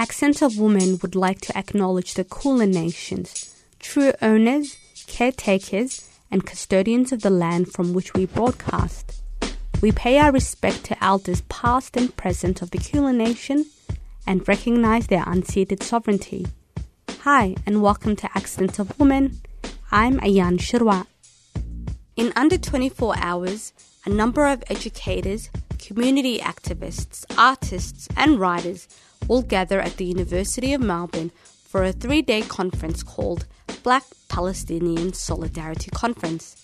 Accents of Women would like to acknowledge the Kulin Nations, true owners, caretakers and custodians of the land from which we broadcast. We pay our respect to elders past and present of the Kulin Nation and recognise their unceded sovereignty. Hi and welcome to Accents of Women. I'm Ayaan Shirwa. In under 24 hours, a number of educators, community activists, artists and writers will gather at the University of Melbourne for a three-day conference called Black Palestinian Solidarity Conference.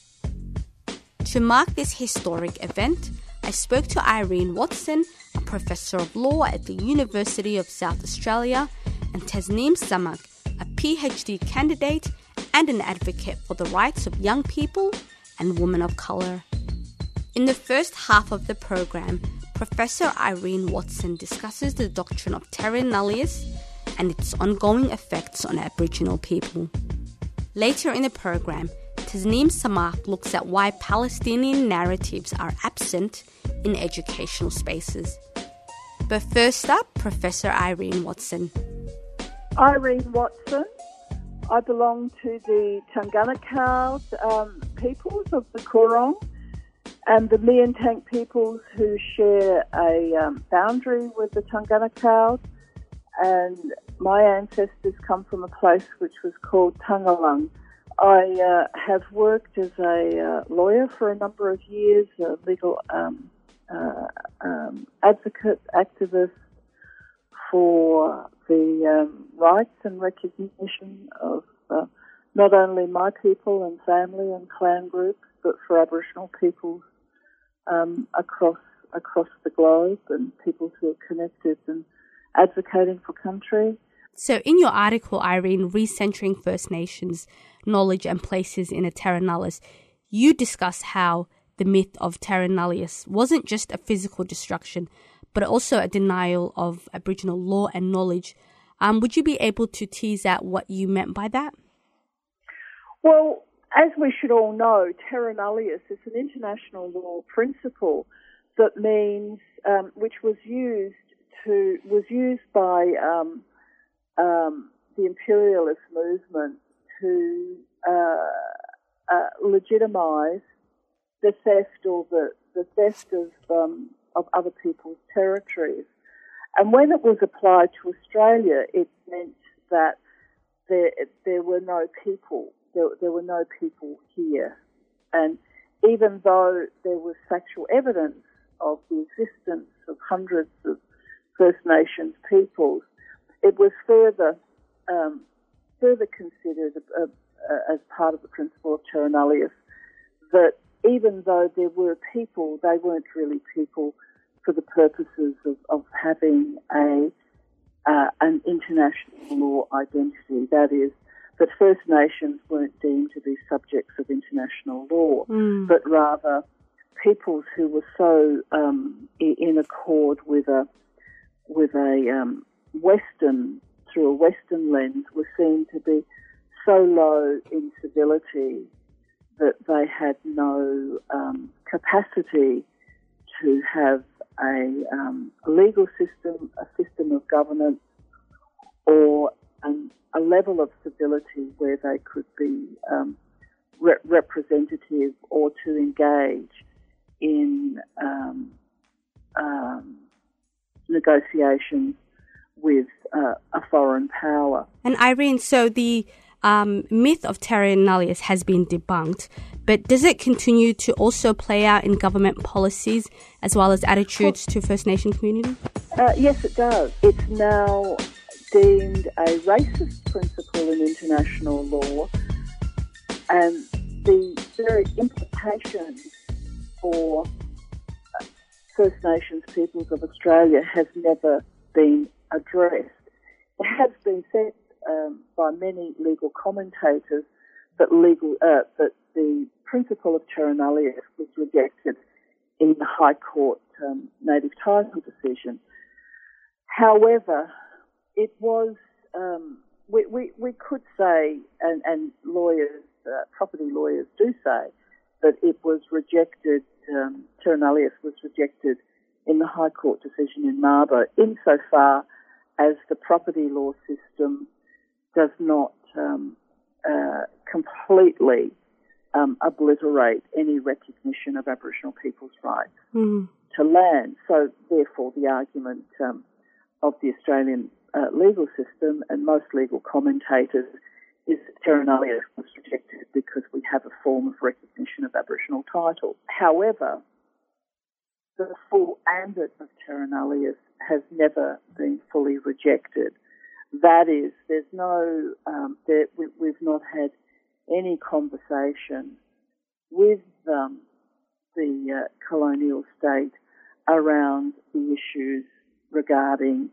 To mark this historic event, I spoke to Irene Watson, a professor of law at the University of South Australia, and Tasneem Samak, a PhD candidate and an advocate for the rights of young people and women of colour. In the first half of the program, Professor Irene Watson discusses the doctrine of terra nullius and its ongoing effects on Aboriginal people. Later in the program, Tasneem Samak looks at why Palestinian narratives are absent in educational spaces. But first up, Professor Irene Watson. Irene Watson. I belong to the Tanganekald peoples of the Kaurong and the Miantang peoples who share a boundary with the Tanganekald. And my ancestors come from a place which was called Tangalung. I have worked as a lawyer for a number of years, a legal advocate, activist for the rights and recognition of not only my people and family and clan groups, but for Aboriginal peoples across the globe and people who are connected and advocating for country. So in your article, Irene, Recentering First Nations, Knowledge and Places in a Terra Nullius, you discuss how the myth of terra nullius wasn't just a physical destruction, but also a denial of Aboriginal law and knowledge. Would you be able to tease out what you meant by that? Well, as we should all know, terra nullius is an international law principle that means, which was used by the imperialist movement to legitimise the theft or the theft of other people's territories. And when it was applied to Australia, it meant that there were no people. There were no people here. And even though there was factual evidence of the existence of hundreds of First Nations peoples, it was further considered as part of the principle of terra nullius that even though there were people, they weren't really people for the purposes of having an international law identity. That is, that First Nations weren't deemed to be subjects of international law, but rather peoples who were so in accord with a Western, through a Western lens, were seen to be so low in civility that they had no capacity to have a legal system, a system of governance, or a level of civility where they could be representative or to engage in negotiations with a foreign power. And Irene, so the myth of terra nullius has been debunked, but does it continue to also play out in government policies as well as attitudes to First Nation community? Yes, it does. It's now deemed a racist principle in international law, and the very implications for First Nations peoples of Australia has never been addressed. It has been said by many legal commentators that the principle of terra nullius was rejected in the High Court Native Title decision. However, it was we could say, and lawyers, property lawyers, do say that it was rejected. Terra nullius was rejected in the High Court decision in Mabo, insofar as the property law system does not completely obliterate any recognition of Aboriginal people's rights to land. So therefore the argument of the Australian legal system and most legal commentators is that terra nullius was rejected because we have a form of recognition of Aboriginal title. However, the full ambit of terra nullius has never been fully rejected. That is, there's no, we've not had any conversation with the colonial state around the issues regarding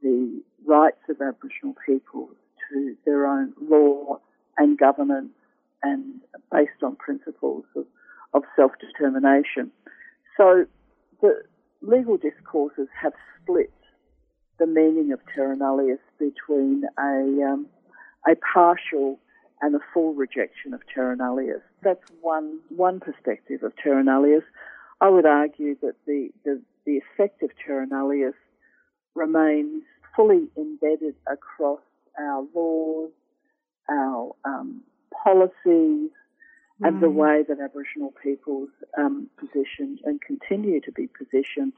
the rights of Aboriginal people to their own law and governance and based on principles of self-determination. So the legal discourses have split the meaning of terra nullius between a partial and a full rejection of terra nullius. That's one perspective of terra nullius. I would argue that the effect of terra nullius remains fully embedded across our laws, our policies, and the way that Aboriginal peoples positioned and continue to be positioned,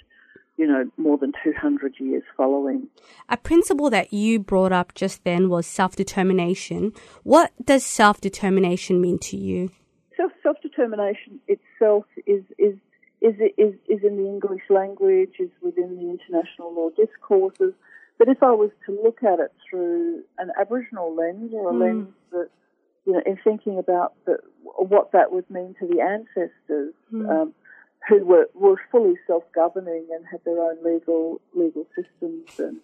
you know, more than 200 years following. A principle that you brought up just then was self-determination. What does self-determination mean to you? Self-determination itself is in the English language, is within the international law discourses. But if I was to look at it through an Aboriginal lens or a lens that, you know, in thinking about what that would mean to the ancestors, who were fully self-governing and had their own legal systems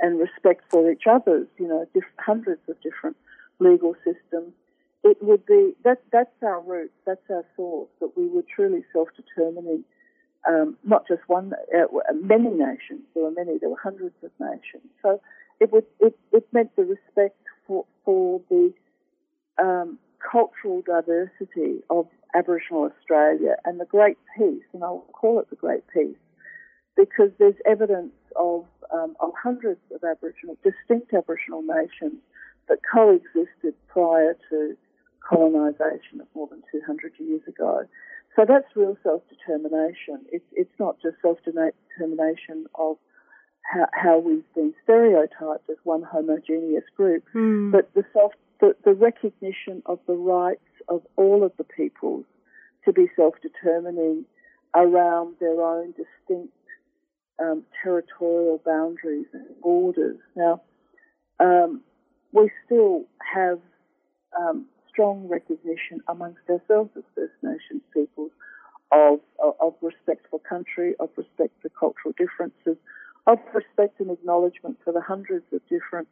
and respect for each other's, you know, hundreds of different legal systems, it would be that's our root, that's our source, that we were truly self-determining. Not just one, many nations. There were hundreds of nations. So it meant the respect for the cultural diversity of Aboriginal Australia and the Great Peace, and I'll call it the Great Peace, because there's evidence of hundreds of distinct Aboriginal nations that coexisted prior to colonisation of more than 200 years ago. So that's real self-determination. It's not just self-determination of how we've been stereotyped as one homogeneous group, but the recognition of the rights of all of the peoples to be self-determining around their own distinct territorial boundaries and borders. Now, we still have strong recognition amongst ourselves as First Nations peoples of respect for country, of respect for cultural differences, of respect and acknowledgement for the hundreds of different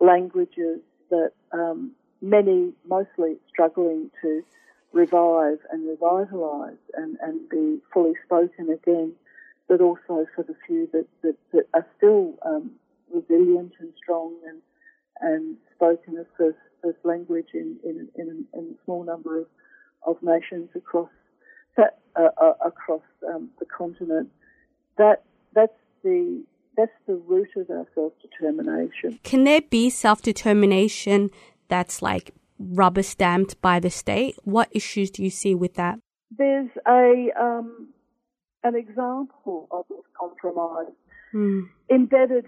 languages that many, mostly struggling to revive and revitalise and be fully spoken again, but also for the few that are still resilient and strong and spoken as first language in a small number of nations across the continent. That's the root of our self-determination. Can there be self-determination that's like rubber stamped by the state? What issues do you see with that? There's an example of this compromise embedded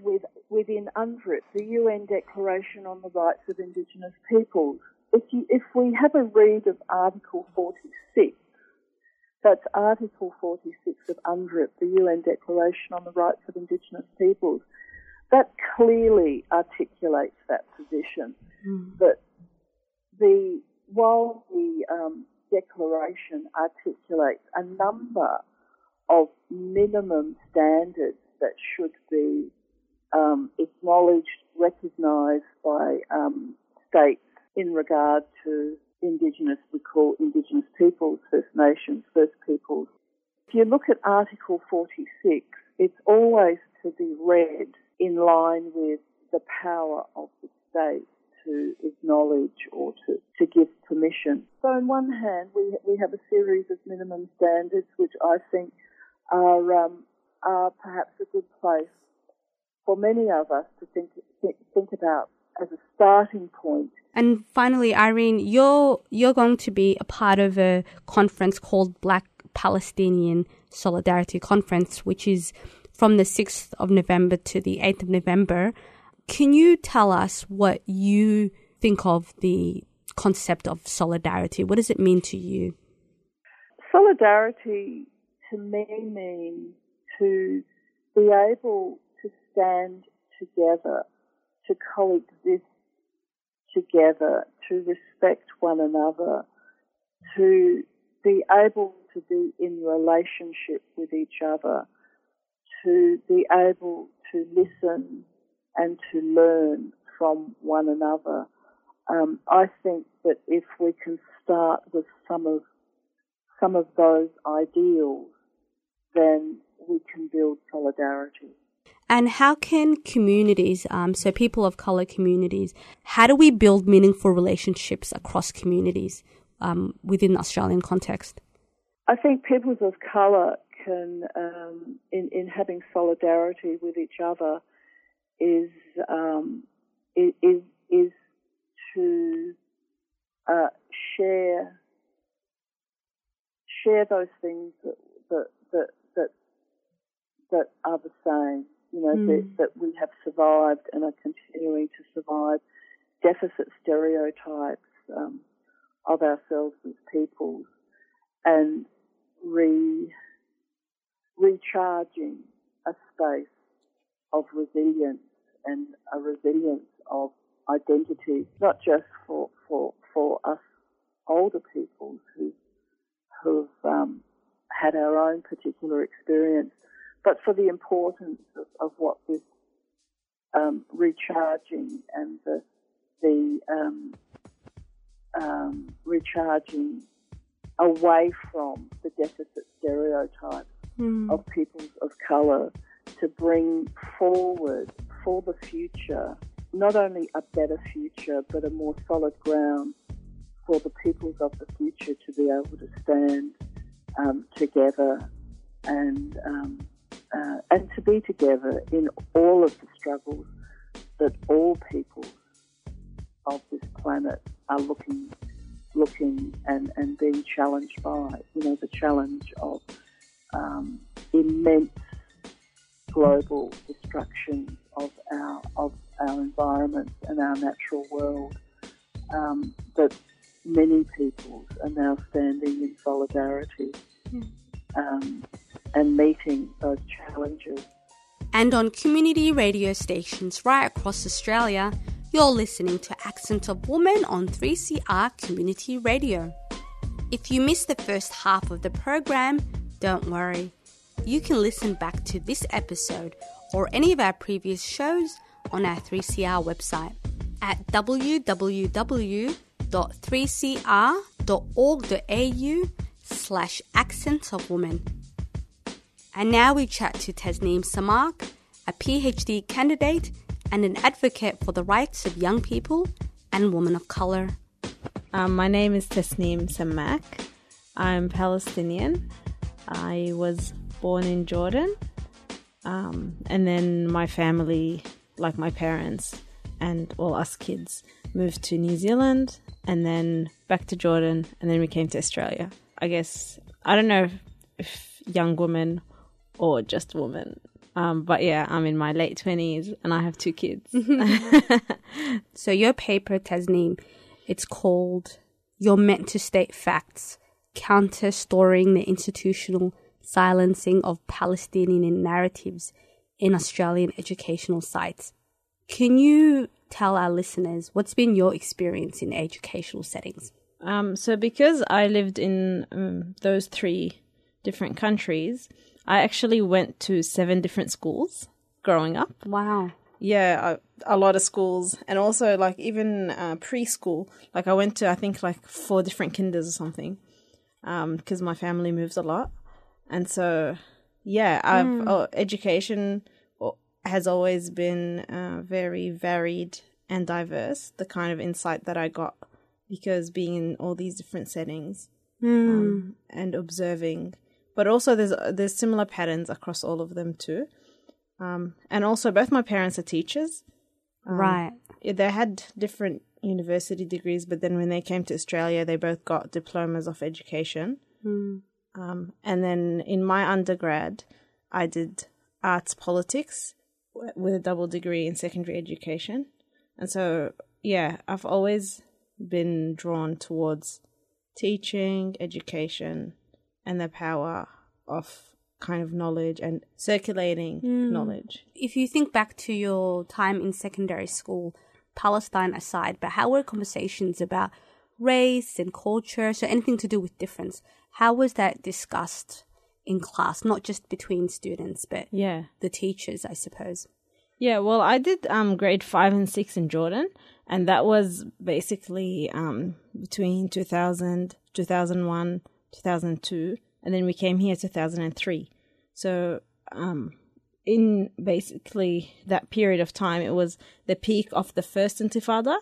within UNDRIP, the UN Declaration on the Rights of Indigenous Peoples. If we have a read of Article 46, that's Article 46 of UNDRIP, the UN Declaration on the Rights of Indigenous Peoples, that clearly articulates that position. That while the declaration articulates a number of minimum standards that should be acknowledged, recognised by states in regard to Indigenous, we call Indigenous peoples, First Nations, First Peoples. If you look at Article 46, it's always to be read in line with the power of the state to acknowledge or to give permission. So on one hand, we have a series of minimum standards which I think are perhaps a good place for many of us to think about as a starting point. And finally, Irene, you're going to be a part of a conference called Black Palestinian Solidarity Conference, which is from the 6th of November to the 8th of November. Can you tell us what you think of the concept of solidarity? What does it mean to you? Solidarity to me means to be able to stand together, to coexist together, to respect one another, to be able to be in relationship with each other, to be able to listen and to learn from one another. I think that if we can start with some of those ideals, then we can build solidarity. And how can communities, so people of colour communities, how do we build meaningful relationships across communities within the Australian context? I think peoples of colour can, in having solidarity with each other, is to share those things that are the same. You know, that we have survived and are continuing to survive deficit stereotypes of ourselves as peoples, and recharging a space of resilience and a resilience of identity, not just for us older peoples who've had our own particular experience, but for the importance of what this recharging and the recharging away from the deficit stereotypes of peoples of colour, to bring forward for the future not only a better future but a more solid ground for the peoples of the future to be able to stand together and to be together in all of the struggles that all peoples of this planet are looking and being challenged by. You know, the challenge of immense global destruction of our environment and our natural world, that many peoples are now standing in solidarity. And meeting those challenges. And on community radio stations right across Australia, you're listening to Accent of Woman on 3CR Community Radio. If you missed the first half of the program, don't worry. You can listen back to this episode or any of our previous shows on our 3CR website at www.3cr.org.au/accent of woman. And now we chat to Tasneem Samak, a PhD candidate and an advocate for the rights of young people and women of colour. My name is Tasneem Samak. I'm Palestinian. I was born in Jordan. And then my family, like my parents and all us kids, moved to New Zealand and then back to Jordan, and then we came to Australia. I guess, I don't know if young women or just woman. But yeah, I'm in my late 20s and I have two kids. So your paper, Tasneem, it's called You're Meant to State Facts, Counter-Storing the Institutional Silencing of Palestinian Narratives in Australian Educational Sites. Can you tell our listeners what's been your experience in educational settings? So because I lived in those three different countries, I actually went to 7 different schools growing up. Wow. Yeah, a lot of schools. And also, like, even preschool. Like, I went to, I think, like 4 different kinders or something, because my family moves a lot. And so, yeah, education has always been very varied and diverse, the kind of insight that I got, because being in all these different settings and observing. But also there's similar patterns across all of them too. And also both my parents are teachers. Right. They had different university degrees, but then when they came to Australia, they both got diplomas of education. Mm. And then in my undergrad, I did arts politics with a double degree in secondary education. And so, yeah, I've always been drawn towards teaching, education, and the power of kind of knowledge and circulating knowledge. If you think back to your time in secondary school, Palestine aside, but how were conversations about race and culture, so anything to do with difference, how was that discussed in class, not just between students, but the teachers, I suppose? Yeah, well, I did grade 5 and 6 in Jordan, and that was basically between 2000, 2001, 2002, and then we came here 2003. So in basically that period of time, it was the peak of the first Intifada,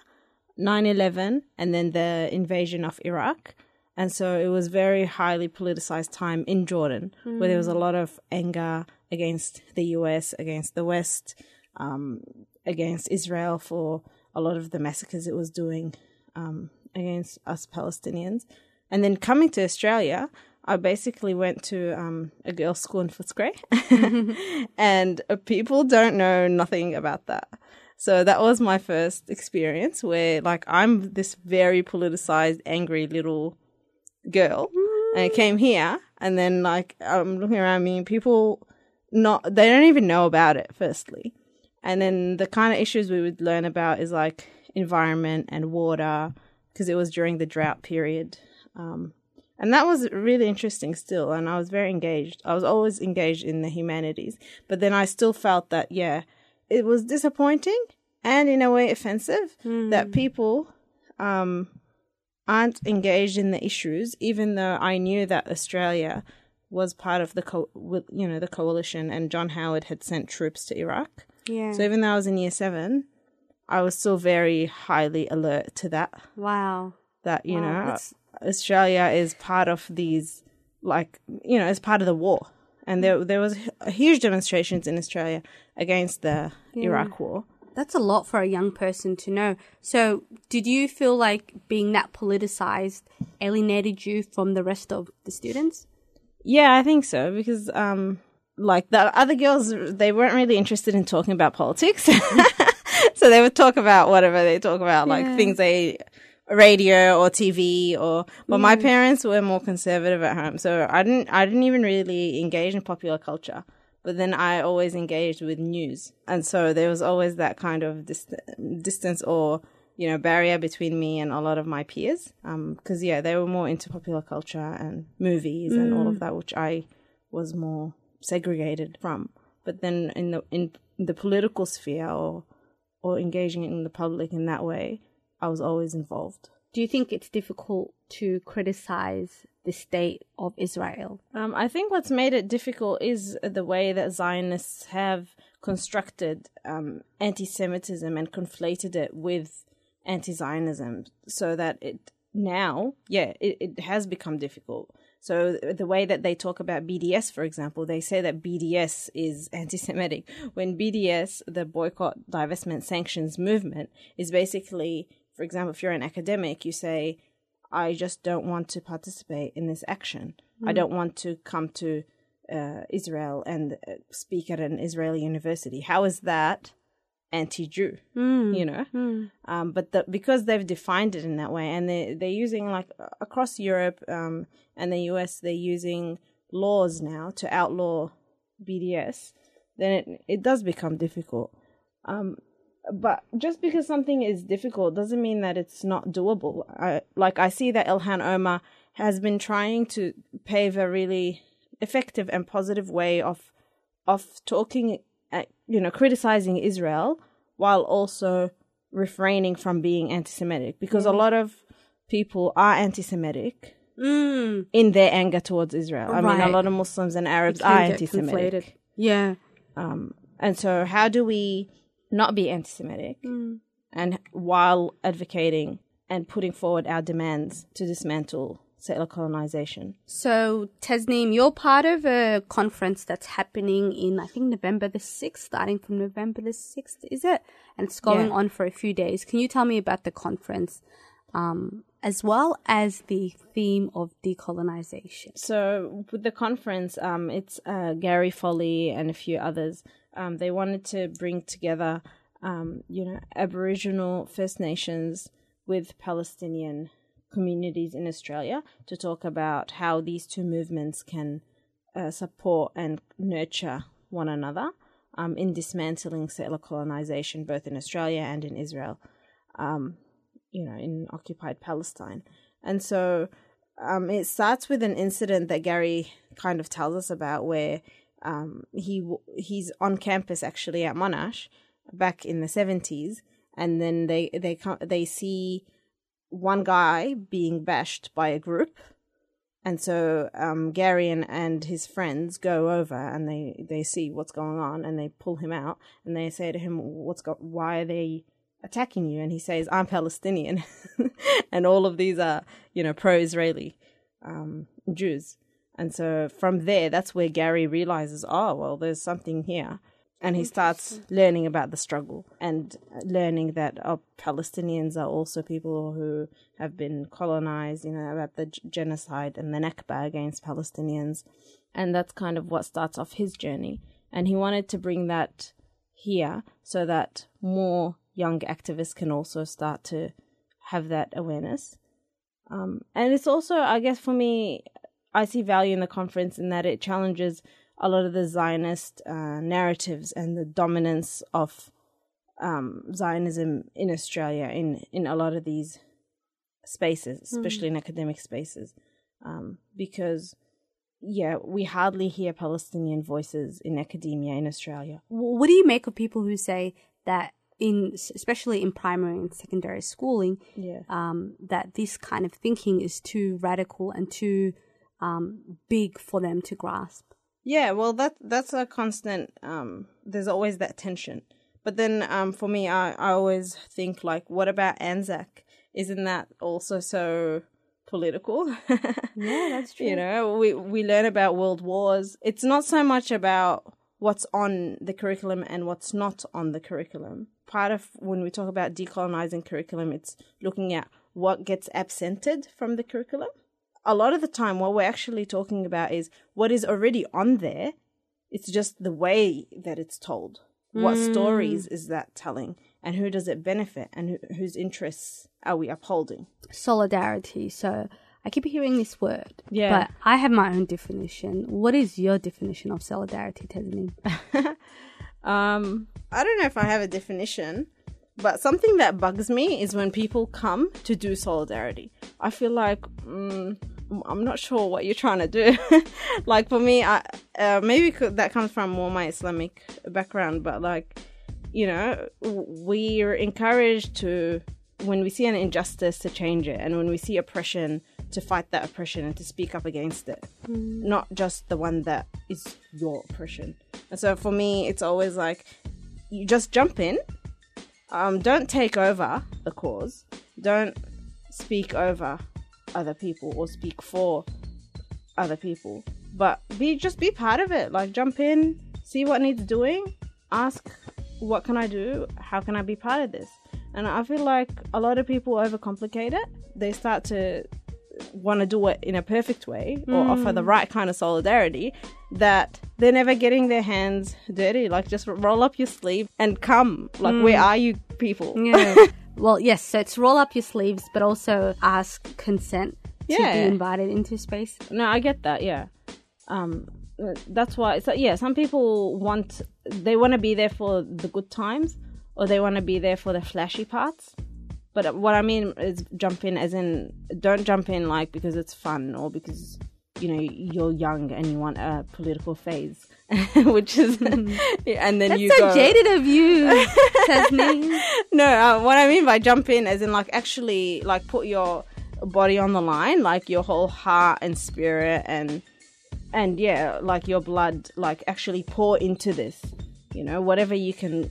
9/11, and then the invasion of Iraq. And so it was very highly politicized time in Jordan, where there was a lot of anger against the US, against the West, against Israel for a lot of the massacres it was doing against us Palestinians. And then coming to Australia, I basically went to a girls' school in Footscray, and people don't know nothing about that. So that was my first experience where, like, I'm this very politicized, angry little girl, and I came here, and then, like, I'm looking around me, and people, they don't even know about it, firstly. And then the kind of issues we would learn about is, like, environment and water, because it was during the drought period. And that was really interesting still, and I was very engaged. I was always engaged in the humanities. But then I still felt that, it was disappointing and in a way offensive that people aren't engaged in the issues, even though I knew that Australia was part of the the coalition, and John Howard had sent troops to Iraq. Yeah. So even though I was in year 7, I was still very highly alert to that. Wow. That, know... That's... Australia is part of these, it's part of the war. And there was huge demonstrations in Australia against the Iraq war. That's a lot for a young person to know. So did you feel like being that politicized alienated you from the rest of the students? Yeah, I think so, because the other girls, they weren't really interested in talking about politics. So they would talk about whatever they talk about, like things they... radio or TV my parents were more conservative at home, so I didn't even really engage in popular culture, but then I always engaged with news, and so there was always that kind of distance or barrier between me and a lot of my peers, because they were more into popular culture and movies and all of that, which I was more segregated from. But then in the political sphere or engaging in the public in that way, I was always involved. Do you think it's difficult to criticize the state of Israel? I think what's made it difficult is the way that Zionists have constructed anti-Semitism and conflated it with anti-Zionism, so that it has become difficult. So the way that they talk about BDS, for example, they say that BDS is anti-Semitic, when BDS, the Boycott, Divestment, Sanctions movement, is basically, for example, if you're an academic, you say, I just don't want to participate in this action. I don't want to come to Israel and speak at an Israeli university. How is that anti-Jew? But because they've defined it in that way, and they're using, like, across Europe and the US, they're using laws now to outlaw BDS, then it does become difficult. But just because something is difficult doesn't mean that it's not doable. I see that Ilhan Omar has been trying to pave a really effective and positive way of talking, criticizing Israel while also refraining from being anti-Semitic, because a lot of people are anti-Semitic in their anger towards Israel. Right. I mean, a lot of Muslims and Arabs are anti-Semitic. Conflated. Yeah. And so how do we not be anti-Semitic and while advocating and putting forward our demands to dismantle settler colonization. So, Tasneem, you're part of a conference that's happening in, I think, November the 6th, starting from November the 6th, is it? And it's going on for a few days. Can you tell me about the conference, as well as the theme of decolonization? So, with the conference, it's Gary Foley and a few others. They wanted to bring together, Aboriginal First Nations with Palestinian communities in Australia to talk about how these two movements can support and nurture one another in dismantling settler colonization, both in Australia and in Israel, in occupied Palestine. And so it starts with an incident that Gary kind of tells us about where he's on campus actually at Monash back in the 70s, and then they see one guy being bashed by a group, and so Gary and his friends go over and they see what's going on, and they pull him out and they say to him, why are they attacking you? And he says, I'm Palestinian. And all of these are pro-Israeli Jews. And so from there, that's where Gary realizes, there's something here. And he starts learning about the struggle and learning that Palestinians are also people who have been colonized, about the genocide and the Nakba against Palestinians. And that's kind of what starts off his journey. And he wanted to bring that here so that more young activists can also start to have that awareness. And it's also, I guess for me, I see value in the conference in that it challenges a lot of the Zionist narratives and the dominance of Zionism in Australia in a lot of these spaces, especially in academic spaces, because we hardly hear Palestinian voices in academia in Australia. What do you make of people who say that, especially in primary and secondary schooling, that this kind of thinking is too radical and too big for them to grasp? Yeah, well, that's a constant, there's always that tension. But then for me, I always think, what about ANZAC? Isn't that also so political? Yeah, that's true. We learn about world wars. It's not so much about what's on the curriculum and what's not on the curriculum. Part of when we talk about decolonizing curriculum, it's looking at what gets absented from the curriculum. A lot of the time, what we're actually talking about is what is already on there. It's just the way that it's told. What stories is that telling? And who does it benefit? And whose interests are we upholding? Solidarity. So I keep hearing this word, but I have my own definition. What is your definition of solidarity, Tasneem? I don't know if I have a definition, but something that bugs me is when people come to do solidarity. I feel like I'm not sure what you're trying to do. For me, maybe that comes from more my Islamic background, but we're encouraged to, when we see an injustice, to change it, and when we see oppression, to fight that oppression and to speak up against it, not just the one that is your oppression. And so for me, it's always you just jump in. Don't take over the cause. Don't speak over other people or speak for other people. But just be part of it. Jump in, see what needs doing, ask, what can I do? How can I be part of this? And I feel like a lot of people overcomplicate it. They start to want to do it in a perfect way or offer the right kind of solidarity that they're never getting their hands dirty. Just roll up your sleeve and come. Where are you people? Yeah. Well, yes, so it's roll up your sleeves, but also ask consent to be invited into space. No, I get that, yeah. That's why, some people want to be there for the good times, or they want to be there for the flashy parts. But what I mean is jump in as in, don't jump in because it's fun or because, you're young and you want a political phase, which is, and then you go. That's so jaded of you, Tasneem. No, what I mean by jump in as in actually put your body on the line, your whole heart and spirit and your blood, actually pour into this, whatever you can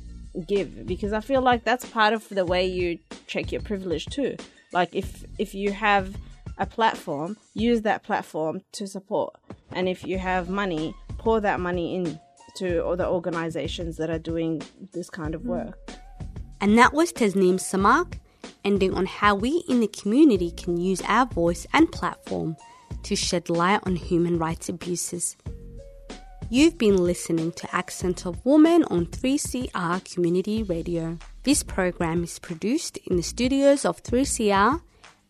give, because I feel that's part of the way you check your privilege too. If you have a platform, use that platform to support. And if you have money, pour that money in to all the organizations that are doing this kind of work. And that was Tasneem Samak, ending on how we in the community can use our voice and platform to shed light on human rights abuses. You've been listening to Accent of Woman on 3CR Community Radio. This program is produced in the studios of 3CR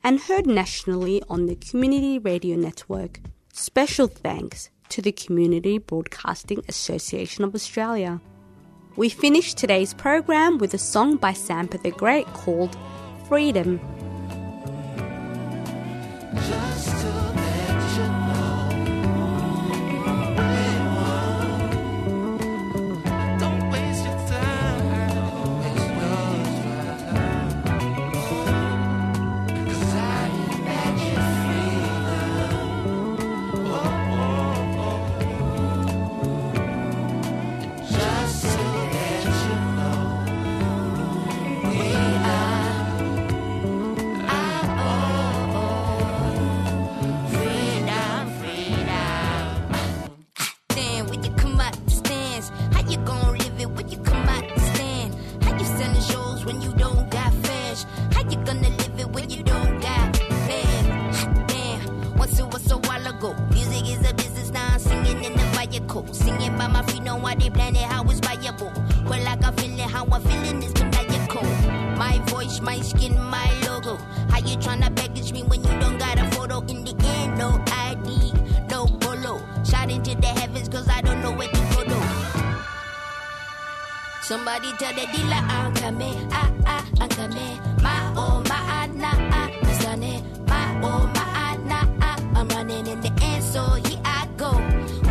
and heard nationally on the Community Radio Network. Special thanks to the Community Broadcasting Association of Australia. We finish today's program with a song by Sampa the Great called Freedom. Just to let you know, don't waste your time, 'cause I imagine freedom. Oh. Just to let you know, we are. Singing by my feet, know why they planned it, how it's viable. Well, I got feeling, how I'm feeling is maniacal. My voice, my skin, my logo. How you tryna package me when you don't got a photo? In the end, no ID, no polo. Shout into the heavens, 'cause I don't know where to go though. Somebody tell the dealer I'm coming, I'm coming. My oh my ah nah ah, it's running. My oh my ah nah ah, I'm running in the end, so here I go.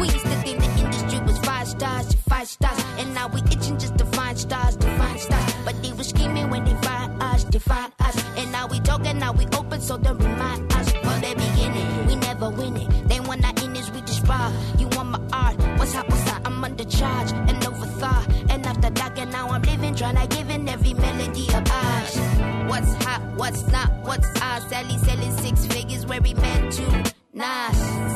We used to think the industry was 5 stars, 5 stars. And now we itching just to find stars, to find stars. But they were scheming when they find us, to find us. And now we talking, now we open, so don't remind us. From the beginning, we never win it. They want our innings, we just rob. You want my art, what's up, I'm under charge and overthought. And after dark and now I'm living, trying to give in every melody of ours. What's hot, what's not, what's ours? Sally selling 6 figures, where we meant to, nice.